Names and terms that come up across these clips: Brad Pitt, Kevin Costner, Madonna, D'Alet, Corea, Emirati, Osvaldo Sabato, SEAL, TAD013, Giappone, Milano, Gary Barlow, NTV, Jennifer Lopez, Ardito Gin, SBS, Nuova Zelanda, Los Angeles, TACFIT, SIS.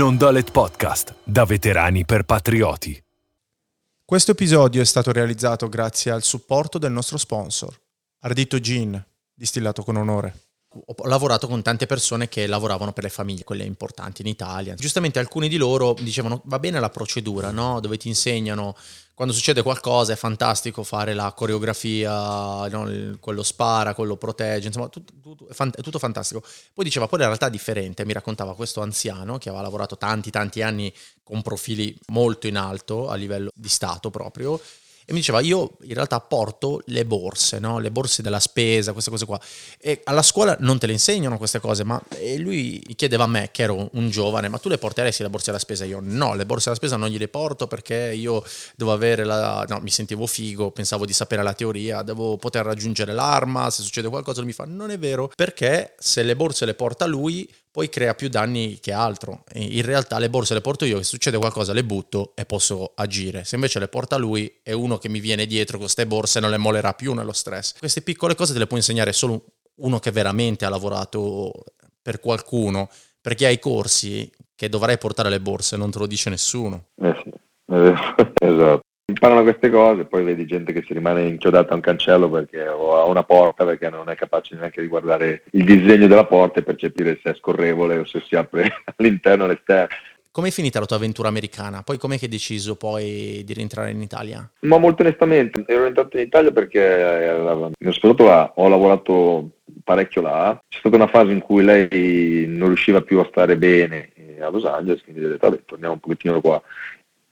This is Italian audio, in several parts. Non D'Alet Podcast, da veterani per patrioti. Questo episodio è stato realizzato grazie al supporto del nostro sponsor, Ardito Gin, distillato con onore. Ho lavorato con tante persone che lavoravano per le famiglie, quelle importanti in Italia. Giustamente alcuni di loro dicevano va bene la procedura, no? Dove ti insegnano quando succede qualcosa è fantastico fare la coreografia, no? Quello spara, quello protegge, insomma tutto fantastico. Poi diceva poi la realtà è differente, mi raccontava questo anziano che aveva lavorato tanti anni con profili molto in alto a livello di stato proprio. E mi diceva, io in realtà porto le borse, no? Le borse della spesa, queste cose qua. E alla scuola non te le insegnano queste cose, ma e lui chiedeva a me, che ero un giovane, ma tu le porteresti le borse della spesa? Io no, le borse della spesa non gliele porto perché io devo avere la... No, mi sentivo figo, pensavo di sapere la teoria, devo poter raggiungere l'arma, se succede qualcosa lui mi fa, non è vero, perché se le borse le porta lui... poi crea più danni che altro. In realtà le borse le porto io, se succede qualcosa le butto e posso agire. Se invece le porta lui, è uno che mi viene dietro con queste borse non le mollerà più nello stress. Queste piccole cose te le può insegnare solo uno che veramente ha lavorato per qualcuno, perché ai corsi che dovrai portare le borse non te lo dice nessuno. Sì, esatto. Imparano queste cose, poi vedi gente che si rimane inchiodata a un cancello perché o a una porta perché non è capace neanche di guardare il disegno della porta e percepire se è scorrevole o se si apre all'interno o all'esterno. Com'è finita la tua avventura americana? Poi com'è che hai deciso poi di rientrare in Italia? Ma molto onestamente, ero entrato in Italia perché mi sono sposato là, ho lavorato parecchio là, c'è stata una fase in cui lei non riusciva più a stare bene a Los Angeles, quindi ho detto vabbè, torniamo un pochettino qua.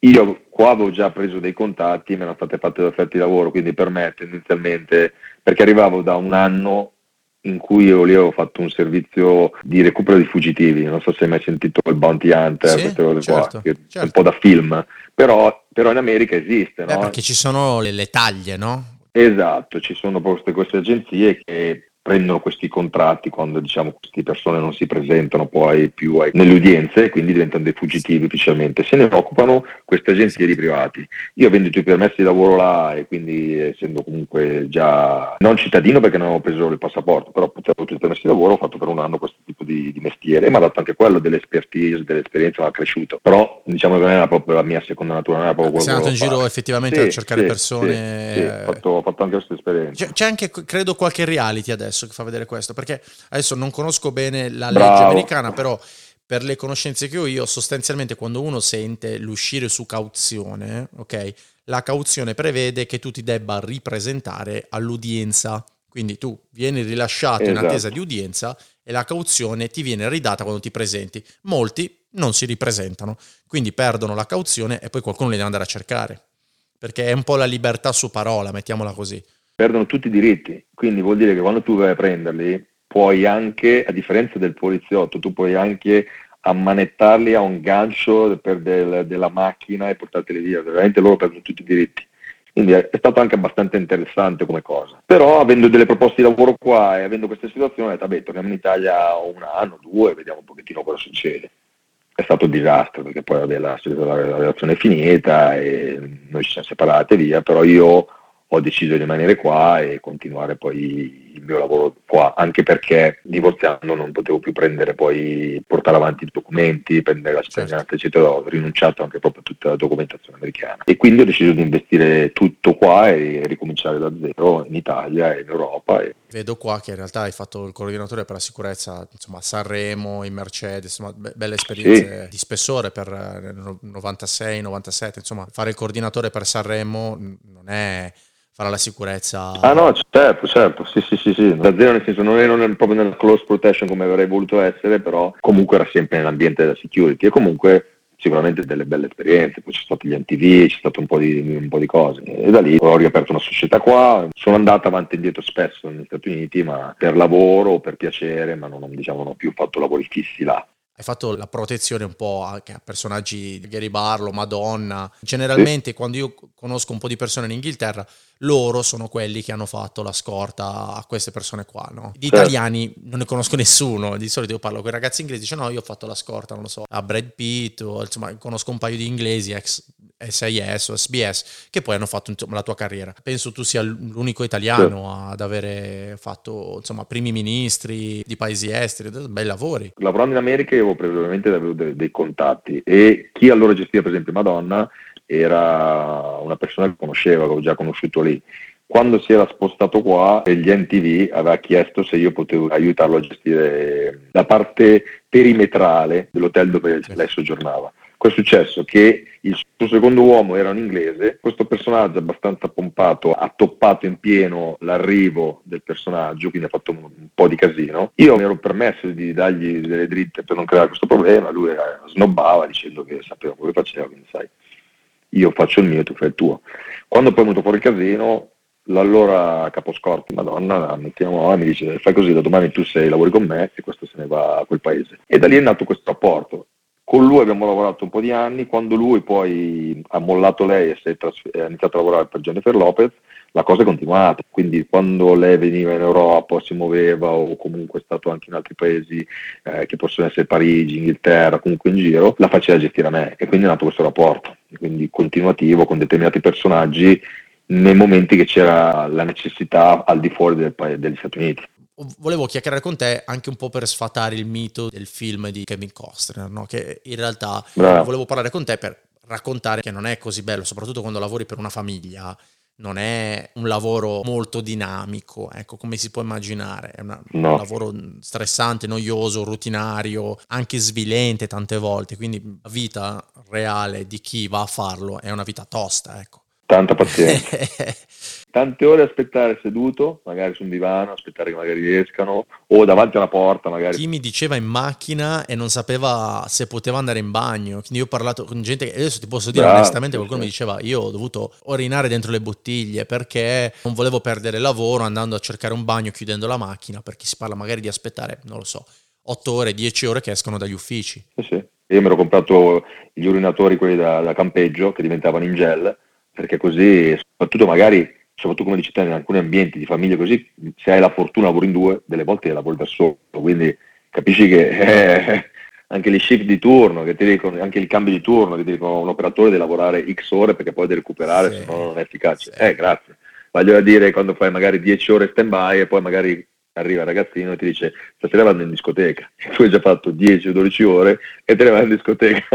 Io qua avevo già preso dei contatti, mi erano state fatte offerte di lavoro, quindi per me tendenzialmente, perché arrivavo da un anno in cui io lì avevo fatto un servizio di recupero di fuggitivi, non so se hai mai sentito il Bounty Hunter, sì, queste cose certo, qua, che certo. È un po' da film, però in America esiste, no? Perché ci sono le taglie, no? Esatto, ci sono queste agenzie che prendono questi contratti quando diciamo queste persone non si presentano poi più nelle udienze, quindi diventano dei fuggitivi ufficialmente, se ne occupano queste agenzie di privati. Io ho venduto i permessi di lavoro là e quindi essendo comunque già non cittadino perché non avevo preso il passaporto, però potevo avere i permessi di lavoro, ho fatto per un anno questo tipo di mestiere e mi ha dato anche quello dell'expertise, dell'esperienza, mi ha cresciuto, però diciamo che non era proprio la mia seconda natura, non era proprio quello. Sei andato in giro effettivamente a cercare persone. Sì, ho fatto anche questa esperienza. C'è anche credo qualche reality adesso che fa vedere questo, perché adesso non conosco bene la legge americana, però per le conoscenze che ho io sostanzialmente quando uno sente l'uscire su cauzione, ok, la cauzione prevede che tu ti debba ripresentare all'udienza, quindi tu vieni rilasciato in attesa di udienza e la cauzione ti viene ridata quando ti presenti. Molti non si ripresentano, quindi perdono la cauzione e poi qualcuno li deve andare a cercare, perché è un po' la libertà su parola, mettiamola così. Perdono tutti i diritti, quindi vuol dire che quando tu vai a prenderli puoi anche, a differenza del poliziotto, tu puoi anche ammanettarli a un gancio per della macchina e portarteli via, veramente loro perdono tutti i diritti. Quindi è stato anche abbastanza interessante come cosa. Però avendo delle proposte di lavoro qua e avendo questa situazione, ho detto, vabbè, torniamo in Italia un anno, due, vediamo un pochettino cosa succede. È stato un disastro perché poi vabbè, la relazione è finita e noi ci siamo separati e via, però io... ho deciso di rimanere qua e continuare poi il mio lavoro qua, anche perché divorziando non potevo più portare avanti i documenti, prendere la cittadinanza, eccetera. Ho rinunciato anche proprio a tutta la documentazione americana. E quindi ho deciso di investire tutto qua e ricominciare da zero in Italia e in Europa. Vedo qua che in realtà hai fatto il coordinatore per la sicurezza, insomma, a Sanremo, in Mercedes, insomma, belle esperienze di spessore per 96, 97, insomma, fare il coordinatore per Sanremo non è... farà la sicurezza... Ah no, certo, sì, da zero nel senso non ero proprio nella close protection come avrei voluto essere, però comunque era sempre nell'ambiente della security e comunque sicuramente delle belle esperienze, poi c'è stato gli NTV, c'è stato un po' di cose e da lì ho riaperto una società qua, sono andato avanti e indietro spesso negli Stati Uniti, ma per lavoro o per piacere, ma non ho più fatto lavori fissi là. Hai fatto la protezione un po' anche a personaggi di Gary Barlow, Madonna. Generalmente quando io conosco un po' di persone in Inghilterra, loro sono quelli che hanno fatto la scorta a queste persone qua, no? Di italiani non ne conosco nessuno, di solito io parlo con i ragazzi inglesi, dice no, io ho fatto la scorta, non lo so, a Brad Pitt, o, insomma conosco un paio di inglesi, ex SIS o SBS, che poi hanno fatto insomma la tua carriera. Penso tu sia l'unico italiano ad avere fatto insomma primi ministri di paesi esteri, bei lavori. Lavorando in America io probabilmente avevo dei contatti, e chi allora gestiva per esempio Madonna era una persona che conoscevo, che avevo già conosciuto lì. Quando si era spostato qua, gli NTV aveva chiesto se io potevo aiutarlo a gestire la parte perimetrale dell'hotel dove lei soggiornava. Cosa è successo? Che il suo secondo uomo era un inglese, questo personaggio abbastanza pompato ha toppato in pieno l'arrivo del personaggio, quindi ha fatto un po' di casino. Io mi ero permesso di dargli delle dritte per non creare questo problema, lui snobbava dicendo che sapeva quello che faceva, quindi sai, io faccio il mio e tu fai il tuo. Quando poi è venuto fuori il casino, l'allora caposcorto, Madonna, mi dice fai così, da domani tu sei, lavori con me, e questo se ne va a quel paese. E da lì è nato questo rapporto. Con lui abbiamo lavorato un po' di anni, quando lui poi ha mollato lei e ha iniziato a lavorare per Jennifer Lopez, la cosa è continuata, quindi quando lei veniva in Europa, si muoveva, o comunque è stato anche in altri paesi che possono essere Parigi, Inghilterra, comunque in giro, la faceva gestire a me, e quindi è nato questo rapporto, quindi continuativo con determinati personaggi nei momenti che c'era la necessità al di fuori del paese, degli Stati Uniti. Volevo chiacchierare con te anche un po' per sfatare il mito del film di Kevin Costner, no? Che in realtà volevo parlare con te per raccontare che non è così bello, soprattutto quando lavori per una famiglia, non è un lavoro molto dinamico, ecco, come si può immaginare, è un lavoro stressante, noioso, rutinario, anche svilente tante volte, quindi la vita reale di chi va a farlo è una vita tosta, ecco. Tanta pazienza, tante ore aspettare seduto, magari su un divano, aspettare che magari escano, o davanti alla porta magari. Chi mi diceva in macchina e non sapeva se poteva andare in bagno, quindi io ho parlato con gente che adesso ti posso dire onestamente qualcuno mi diceva io ho dovuto orinare dentro le bottiglie perché non volevo perdere lavoro andando a cercare un bagno chiudendo la macchina, perché si parla magari di aspettare, non lo so, 8 ore, 10 ore che escono dagli uffici. Io mi ero comprato gli urinatori quelli da campeggio che diventavano in gel, perché così, soprattutto come dici te, in alcuni ambienti di famiglia così, se hai la fortuna lavori in due, delle volte lavori da solo, quindi capisci che anche gli shift di turno, che ti dicono, anche il cambio di turno, che ti dicono un operatore deve lavorare X ore perché poi deve recuperare, se no non è efficace. Grazie. Voglio dire, quando fai magari 10 ore stand-by e poi magari arriva il ragazzino e ti dice stasera vado in discoteca, tu hai già fatto 10 o 12 ore e te ne vai in discoteca.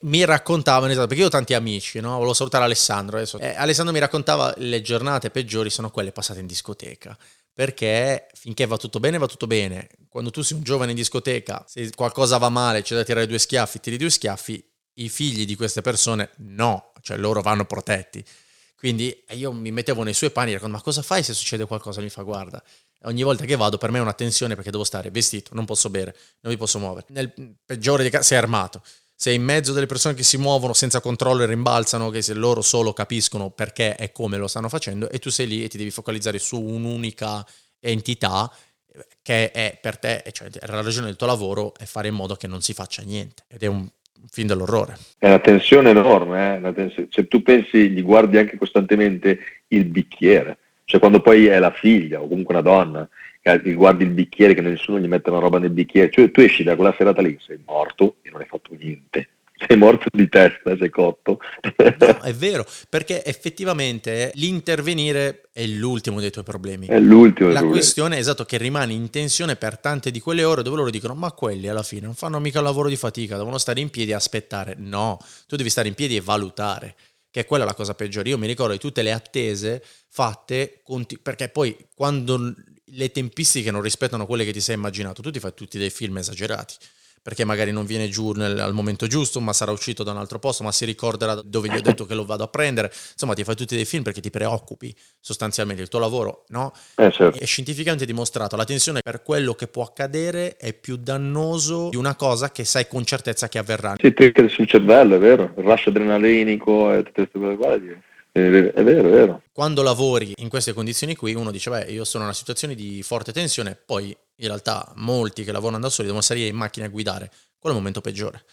Mi raccontavano, esatto, perché io ho tanti amici, no? Volevo salutare Alessandro adesso. Alessandro mi raccontava le giornate peggiori sono quelle passate in discoteca, perché finché va tutto bene va tutto bene, quando tu sei un giovane in discoteca, se qualcosa va male c'è da tirare due schiaffi, tiri due schiaffi, i figli di queste persone no, cioè loro vanno protetti, quindi io mi mettevo nei suoi panni e dico ma cosa fai se succede qualcosa? Mi fa guarda, ogni volta che vado per me è una tensione perché devo stare vestito, non posso bere, non mi posso muovere. Nel peggiore dei casi sei armato, sei in mezzo delle persone che si muovono senza controllo e rimbalzano, che se loro solo capiscono perché e come lo stanno facendo, e tu sei lì e ti devi focalizzare su un'unica entità che è per te, cioè la ragione del tuo lavoro è fare in modo che non si faccia niente, ed è un film dell'orrore. È una tensione enorme, una tensione. Cioè, tu pensi, gli guardi anche costantemente il bicchiere. Cioè quando poi è la figlia o comunque una donna che guardi il bicchiere, che nessuno gli mette una roba nel bicchiere, cioè tu esci da quella serata lì, sei morto e non hai fatto niente, sei morto di testa, sei cotto. No, è vero, perché effettivamente l'intervenire è l'ultimo dei tuoi problemi. È l'ultimo. La questione è esatto che rimani in tensione per tante di quelle ore dove loro dicono ma quelli alla fine non fanno mica un lavoro di fatica, devono stare in piedi e aspettare. No, tu devi stare in piedi e valutare. Che è quella la cosa peggiore. Io mi ricordo di tutte le attese fatte, perché poi quando le tempistiche non rispettano quelle che ti sei immaginato, tu ti fai tutti dei film esagerati, perché magari non viene giù al momento giusto, ma sarà uscito da un altro posto, ma si ricorderà dove gli ho detto che lo vado a prendere. Insomma, ti fai tutti dei film perché ti preoccupi sostanzialmente il tuo lavoro, no? Certo. È scientificamente dimostrato, la tensione per quello che può accadere è più dannoso di una cosa che sai con certezza che avverrà. Sì, perché sul cervello, è vero, il rush adrenalinico e tutte queste cose qua. È vero, è vero. Quando lavori in queste condizioni qui, uno dice, beh, io sono in una situazione di forte tensione, poi in realtà molti che lavorano da soli devono salire in macchina a guidare. Qual è il momento peggiore?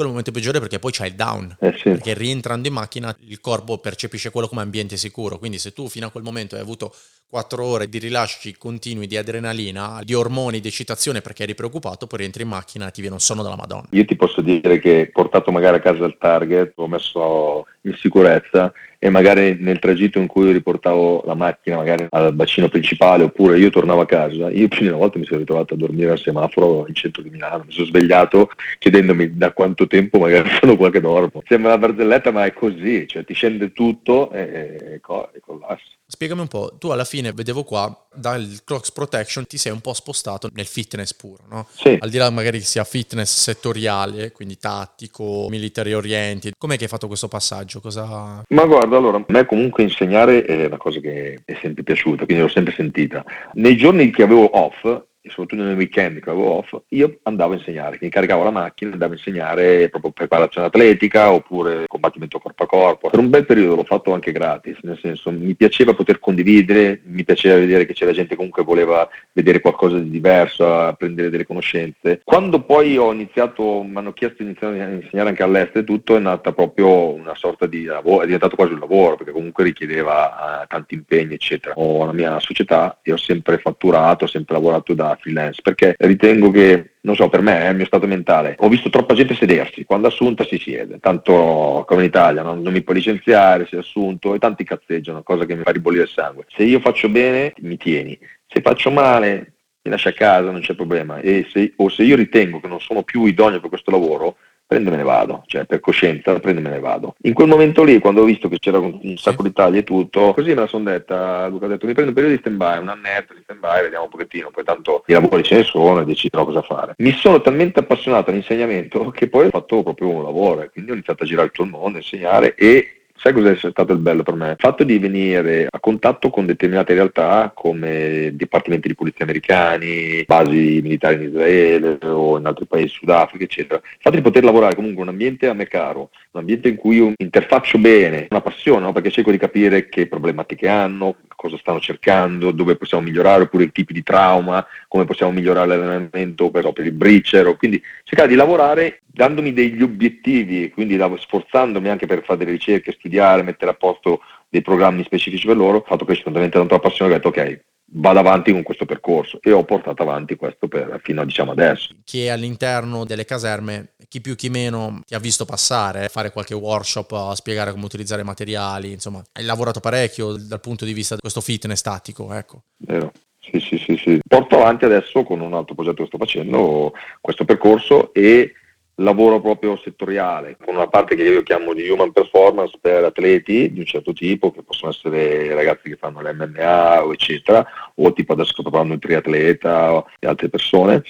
quello è il momento peggiore perché poi c'è il down, sì. Perché rientrando in macchina il corpo percepisce quello come ambiente sicuro, quindi se tu fino a quel momento hai avuto 4 ore di rilasci continui di adrenalina, di ormoni, di eccitazione perché eri preoccupato, poi rientri in macchina e ti viene un sonno dalla Madonna. Io ti posso dire che portato magari a casa il target, ho messo in sicurezza e magari nel tragitto in cui riportavo la macchina magari al bacino principale oppure io tornavo a casa, io più di una volta mi sono ritrovato a dormire al semaforo in centro di Milano, mi sono svegliato chiedendomi da quanto tempo magari sono qua che dormo. Sembra una barzelletta ma è così, cioè ti scende tutto e collassa. Spiegami un po', tu alla fine vedevo qua dal Clocks Protection ti sei un po' spostato nel fitness puro, no? Sì. Al di là magari che sia fitness settoriale, quindi tattico, military oriented, com'è che hai fatto questo passaggio? Cosa... Ma guarda, allora, a me comunque insegnare è una cosa che è sempre piaciuta, quindi l'ho sempre sentita. Nei giorni che avevo off, e soprattutto nel weekend che avevo off, io andavo a insegnare, mi caricavo la macchina, andavo a insegnare proprio preparazione atletica oppure combattimento corpo a corpo. Per un bel periodo l'ho fatto anche gratis, nel senso mi piaceva poter condividere, mi piaceva vedere che c'era gente comunque voleva vedere qualcosa di diverso, apprendere delle conoscenze. Quando poi ho iniziato, mi hanno chiesto di iniziare a insegnare anche all'estero e tutto, è nata proprio una sorta di lavoro, è diventato quasi un lavoro perché comunque richiedeva tanti impegni eccetera. Ho la mia società e ho sempre fatturato, ho sempre lavorato da freelance perché ritengo che, non so, per me è il mio stato mentale, ho visto troppa gente sedersi, quando assunta si siede, tanto come in Italia non mi può licenziare, si è assunto e tanti cazzeggiano, cosa che mi fa ribollire il sangue. Se io faccio bene mi tieni, se faccio male mi lasci a casa, non c'è problema, se io ritengo che non sono più idoneo per questo lavoro prendomene vado, cioè per coscienza prendomene vado. In quel momento lì, quando ho visto che c'era un sacco di tagli e tutto, così me la sono detta, Luca ha detto mi prendo un periodo di stand-by, un annetto di stand-by, vediamo un pochettino, poi tanto i lavori ce ne sono e deciderò cosa fare. Mi sono talmente appassionato all'insegnamento che poi ho fatto proprio un lavoro, quindi ho iniziato a girare tutto il mondo, a insegnare e... Sai cos'è stato il bello per me? Il fatto di venire a contatto con determinate realtà come dipartimenti di polizia americani, basi militari in Israele o in altri paesi, Sudafrica, eccetera. Il fatto di poter lavorare comunque in un ambiente a me caro, un ambiente in cui io interfaccio bene, una passione, no? Perché cerco di capire che problematiche hanno, cosa stanno cercando, dove possiamo migliorare, oppure i tipi di trauma, come possiamo migliorare l'allenamento per il bricero, quindi cercare di lavorare dandomi degli obiettivi e quindi sforzandomi anche per fare delle ricerche, studiare, mettere a posto dei programmi specifici per loro, fatto che c'è veramente tanto la passione, ho detto ok, vado avanti con questo percorso e ho portato avanti questo fino a adesso. Chi è all'interno delle caserme, chi più chi meno, ti ha visto passare, fare qualche workshop a spiegare come utilizzare materiali, insomma, hai lavorato parecchio dal punto di vista di questo fitness tattico, ecco. Vero. Sì. Porto avanti adesso con un altro progetto che sto facendo questo percorso e lavoro proprio settoriale, con una parte che io chiamo di human performance per atleti di un certo tipo, che possono essere ragazzi che fanno l'MMA o eccetera, o tipo adesso sto parlando di triatleta e altre persone.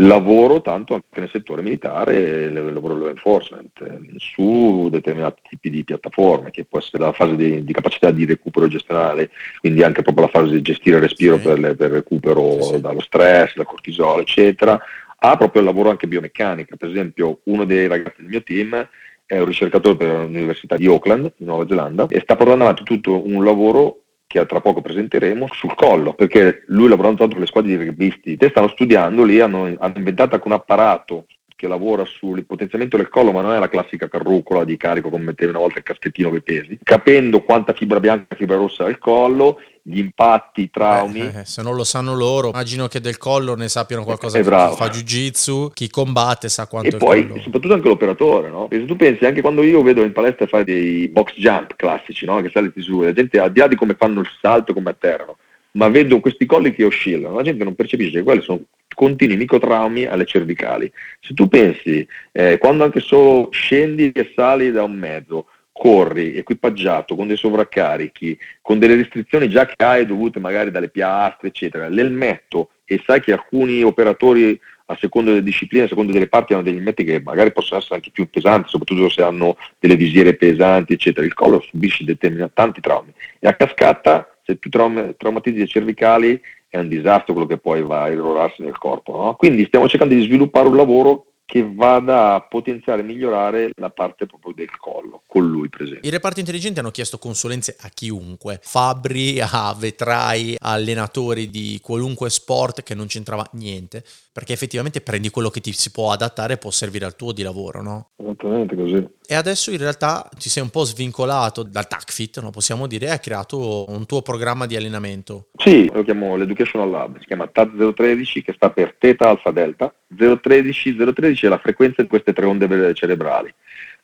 Lavoro tanto anche nel settore militare, lavoro law enforcement, su determinati tipi di piattaforme, che può essere la fase di capacità di recupero gestionale, quindi anche proprio la fase di gestire il respiro sì. per recupero sì. dallo stress, dal cortisolo, eccetera. Ha proprio il lavoro anche biomeccanica, per esempio uno dei ragazzi del mio team è un ricercatore per l'Università di Auckland, in Nuova Zelanda, e sta portando avanti tutto un lavoro che tra poco presenteremo sul collo, perché lui lavorando tanto con le squadre di rugbisti, te stanno studiando lì, hanno inventato anche un apparato che lavora sul potenziamento del collo, ma non è la classica carrucola di carico come mettevi una volta il cassettino che pesi, capendo quanta fibra bianca e fibra rossa ha il collo, gli impatti, i traumi. Se non lo sanno loro, immagino che del collo ne sappiano qualcosa. Chi fa jiu-jitsu, chi combatte sa quanto. E poi collo. Soprattutto anche l'operatore, no? Perché se tu pensi, anche quando io vedo in palestra fare dei box jump classici, no? Che saliti su, la gente al di là di come fanno il salto, come atterrano, ma vedo questi colli che oscillano, la gente non percepisce che quelli sono continui microtraumi alle cervicali. Se tu pensi, quando anche solo scendi e sali da un mezzo, corri equipaggiato con dei sovraccarichi, con delle restrizioni già che hai dovute magari dalle piastre eccetera, l'elmetto, e sai che alcuni operatori a seconda delle discipline, a seconda delle parti hanno degli elmetti che magari possono essere anche più pesanti, soprattutto se hanno delle visiere pesanti eccetera, il collo subisce tanti traumi e a cascata se tu traumatizzi le cervicali è un disastro quello che poi va a irrorarsi nel corpo, no? Quindi stiamo cercando di sviluppare un lavoro che vada a potenziare e migliorare la parte proprio del collo, con lui presente. I reparti intelligenti hanno chiesto consulenze a chiunque, fabbri, a vetrai, allenatori di qualunque sport che non c'entrava niente, perché effettivamente prendi quello che ti si può adattare e può servire al tuo di lavoro, no? Esattamente così. E adesso in realtà ti sei un po' svincolato dal TACFIT, no? Possiamo dire, e hai creato un tuo programma di allenamento. Sì, lo chiamo l'Educational Lab, si chiama TAD013, che sta per Teta Alfa Delta. 013 è la frequenza di queste tre onde cerebrali,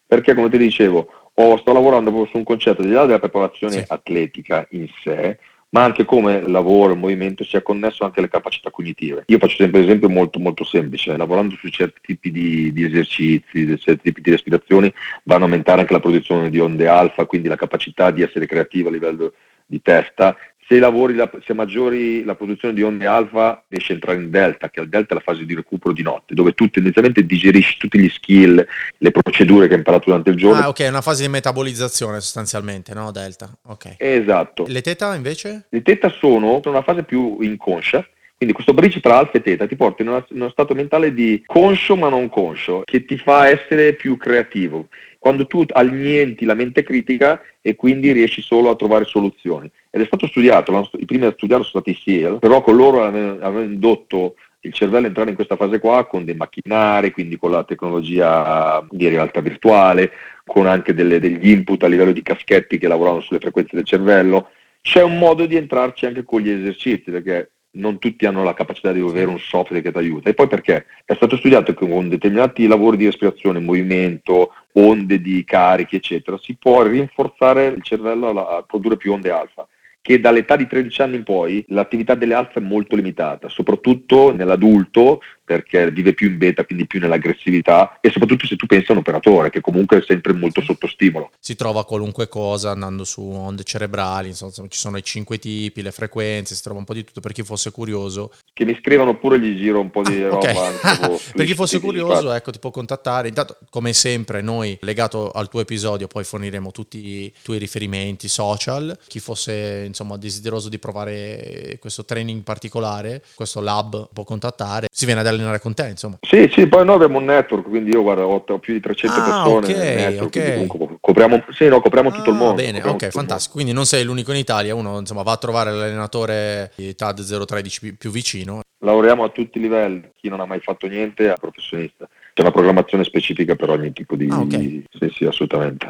perché come ti dicevo sto lavorando proprio su un concetto di là della preparazione atletica in sé, ma anche come il lavoro, il movimento sia connesso anche alle capacità cognitive. Io faccio sempre un esempio molto molto semplice: lavorando su certi tipi di esercizi, certi tipi di respirazioni, vanno a aumentare anche la produzione di onde alfa, quindi la capacità di essere creativa a livello di testa. Se maggiori la produzione di onde alfa, riesci a entrare in delta, che al delta è la fase di recupero di notte, dove tu tendenzialmente digerisci tutti gli skill, le procedure che hai imparato durante il giorno. Ah, ok, è una fase di metabolizzazione sostanzialmente, no? Delta, ok. Esatto. Le teta invece? Le teta sono una fase più inconscia. Quindi questo bridge tra alfa e teta ti porta in uno stato mentale di conscio ma non conscio, che ti fa essere più creativo, quando tu alienti la mente critica e quindi riesci solo a trovare soluzioni. Ed è stato studiato, i primi a studiarlo sono stati i SEAL, però con loro hanno indotto il cervello a entrare in questa fase qua con dei macchinari, quindi con la tecnologia di realtà virtuale, con anche degli input a livello di caschetti che lavorano sulle frequenze del cervello. C'è un modo di entrarci anche con gli esercizi, perché non tutti hanno la capacità di avere un software che ti aiuta. E poi perché è stato studiato che con determinati lavori di respirazione, movimento, onde di carichi, eccetera, si può rinforzare il cervello a produrre più onde alfa, che dall'età di 13 anni in poi l'attività delle alfa è molto limitata, soprattutto nell'adulto, perché vive più in beta, quindi più nell'aggressività, e soprattutto se tu pensi a un operatore che comunque è sempre molto sotto stimolo. Si trova qualunque cosa andando su onde cerebrali, insomma ci sono i 5 tipi, le frequenze, si trova un po' di tutto, per chi fosse curioso. Che mi scrivano oppure gli giro un po' di roba. Anche per chi fosse curioso, ecco, ti può contattare. Intanto, come sempre, noi legato al tuo episodio poi forniremo tutti i tuoi riferimenti social, chi fosse insomma desideroso di provare questo training particolare, questo lab, può contattare, si viene ad allenare con te, insomma. Sì, poi noi abbiamo un network, quindi io guarda ho più di 300 persone, okay, nel network, okay. Comunque copriamo tutto il mondo. Bene, ok, fantastico, quindi non sei l'unico in Italia, uno insomma va a trovare l'allenatore di TAD013 più vicino. Lavoriamo a tutti i livelli, chi non ha mai fatto niente è professionista. C'è una programmazione specifica per ogni tipo di... Okay. Sì, assolutamente.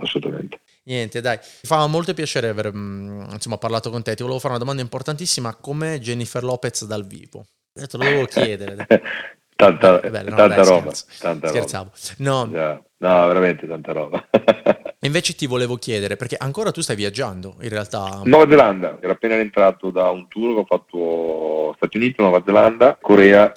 Niente, dai, mi fa molto piacere aver parlato con te. Ti volevo fare una domanda importantissima: com'è Jennifer Lopez dal vivo? Te lo volevo chiedere. Tanta roba. Scherzavo. No, veramente tanta roba. E invece ti volevo chiedere, perché ancora tu stai viaggiando, in realtà. Nuova Zelanda, ero appena rientrato da un tour che ho fatto Stati Uniti, Nuova Zelanda, Corea?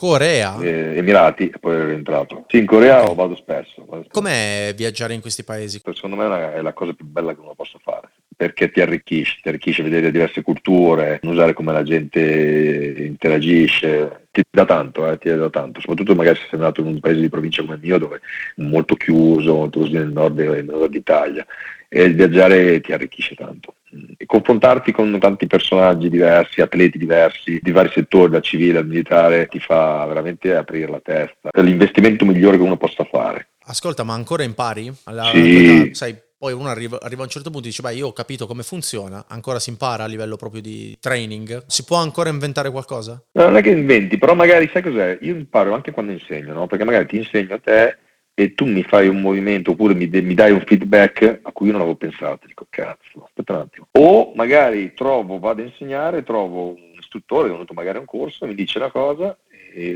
Emirati, e poi ero rientrato. Sì, in Corea vado spesso. Com'è viaggiare in questi paesi? Secondo me è la cosa più bella che uno possa fare, perché ti arricchisce vedere diverse culture, usare come la gente interagisce. Ti dà tanto, soprattutto magari se sei andato in un paese di provincia come il mio, dove è molto chiuso, molto così nel nord d'Italia, e il viaggiare ti arricchisce tanto. E confrontarti con tanti personaggi diversi, atleti diversi, di vari settori, dal civile al militare, ti fa veramente aprire la testa. È l'investimento migliore che uno possa fare. Ascolta, ma ancora impari? Sì. Poi uno arriva a un certo punto e dice, beh, io ho capito come funziona, ancora si impara a livello proprio di training, si può ancora inventare qualcosa? No, non è che inventi, però magari sai cos'è? Io imparo anche quando insegno, no? Perché magari ti insegno a te e tu mi fai un movimento oppure mi dai un feedback a cui io non avevo pensato, dico cazzo, aspetta un attimo. O magari vado a insegnare, trovo un istruttore, venuto magari a un corso, mi dice una cosa,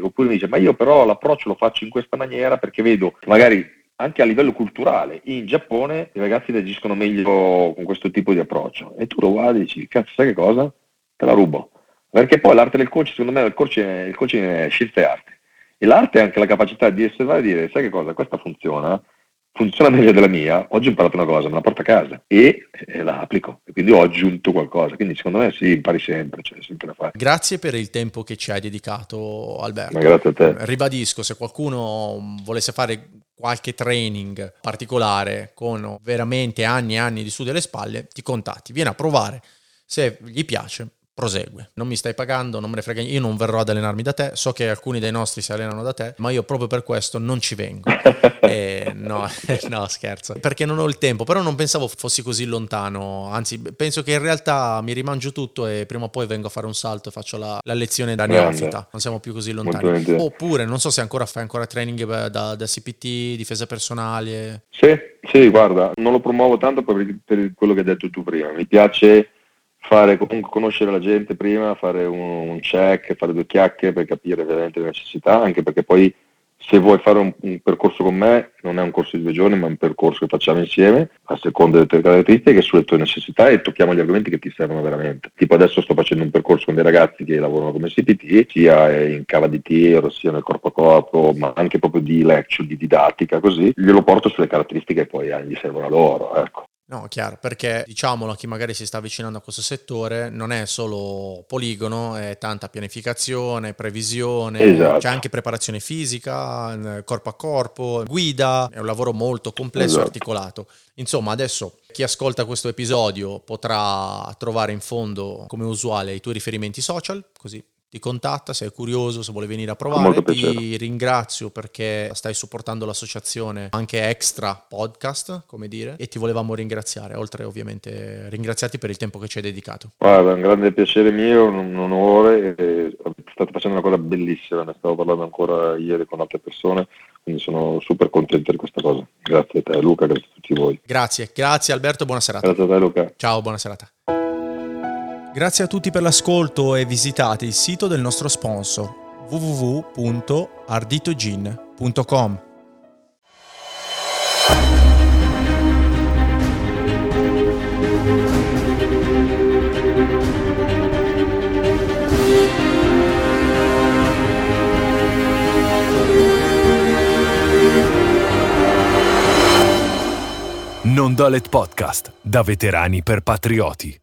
oppure mi dice, ma io però l'approccio lo faccio in questa maniera perché vedo che magari... anche a livello culturale, in Giappone i ragazzi reagiscono meglio con questo tipo di approccio, e tu lo guardi e dici, cazzo, sai che cosa? Te la rubo. Perché poi l'arte del coaching, secondo me il coaching è scienza e arte, e l'arte è anche la capacità di osservare e dire, sai che cosa? Questa funziona meglio della mia, oggi ho imparato una cosa, me la porto a casa e la applico, e quindi ho aggiunto qualcosa, quindi secondo me sì, impari sempre, cioè sempre da fare. Grazie per il tempo che ci hai dedicato, Alberto. Ma grazie a te. Ribadisco, se qualcuno volesse fare qualche training particolare con veramente anni e anni di studio alle spalle, ti contatti, vieni a provare, se gli piace prosegue. Non mi stai pagando, non me ne frega niente, io non verrò ad allenarmi da te, so che alcuni dei nostri si allenano da te, ma io proprio per questo non ci vengo. No, scherzo, perché non ho il tempo, però non pensavo fossi così lontano, anzi penso che in realtà mi rimangio tutto e prima o poi vengo a fare un salto e faccio la lezione da neofita, non siamo più così lontani. Oppure non so se ancora fai ancora training da CPT, difesa personale. Sì, guarda, non lo promuovo tanto per quello che hai detto tu prima, mi piace fare comunque conoscere la gente prima, fare un check, fare due chiacchiere per capire veramente le necessità, anche perché poi se vuoi fare un percorso con me non è un corso di 2 giorni, ma è un percorso che facciamo insieme a seconda delle tue caratteristiche, sulle tue necessità, e tocchiamo gli argomenti che ti servono veramente. Tipo adesso sto facendo un percorso con dei ragazzi che lavorano come CPT, sia in cava di tiro, sia nel corpo a corpo, ma anche proprio di lecture, di didattica, così glielo porto sulle caratteristiche che poi gli servono a loro, ecco. No, chiaro, perché diciamolo a chi magari si sta avvicinando a questo settore, non è solo poligono, è tanta pianificazione, previsione, esatto. C'è anche preparazione fisica, corpo a corpo, guida, è un lavoro molto complesso, esatto. Articolato. Insomma, adesso chi ascolta questo episodio potrà trovare in fondo, come usuale, i tuoi riferimenti social, così. Ti contatta se è curioso, se vuole venire a provare. Ti ringrazio perché stai supportando l'associazione anche extra podcast, come dire, e ti volevamo ringraziare, oltre ovviamente ringraziarti per il tempo che ci hai dedicato. Guarda, è un grande piacere mio, un onore, state facendo una cosa bellissima, ne stavo parlando ancora ieri con altre persone, quindi sono super contento di questa cosa. Grazie a te Luca, grazie a tutti voi. Grazie Alberto, buona serata. Grazie a te Luca. Ciao, buona serata. Grazie a tutti per l'ascolto e visitate il sito del nostro sponsor www.arditogin.com. Non D'Alet Podcast, da veterani per patrioti.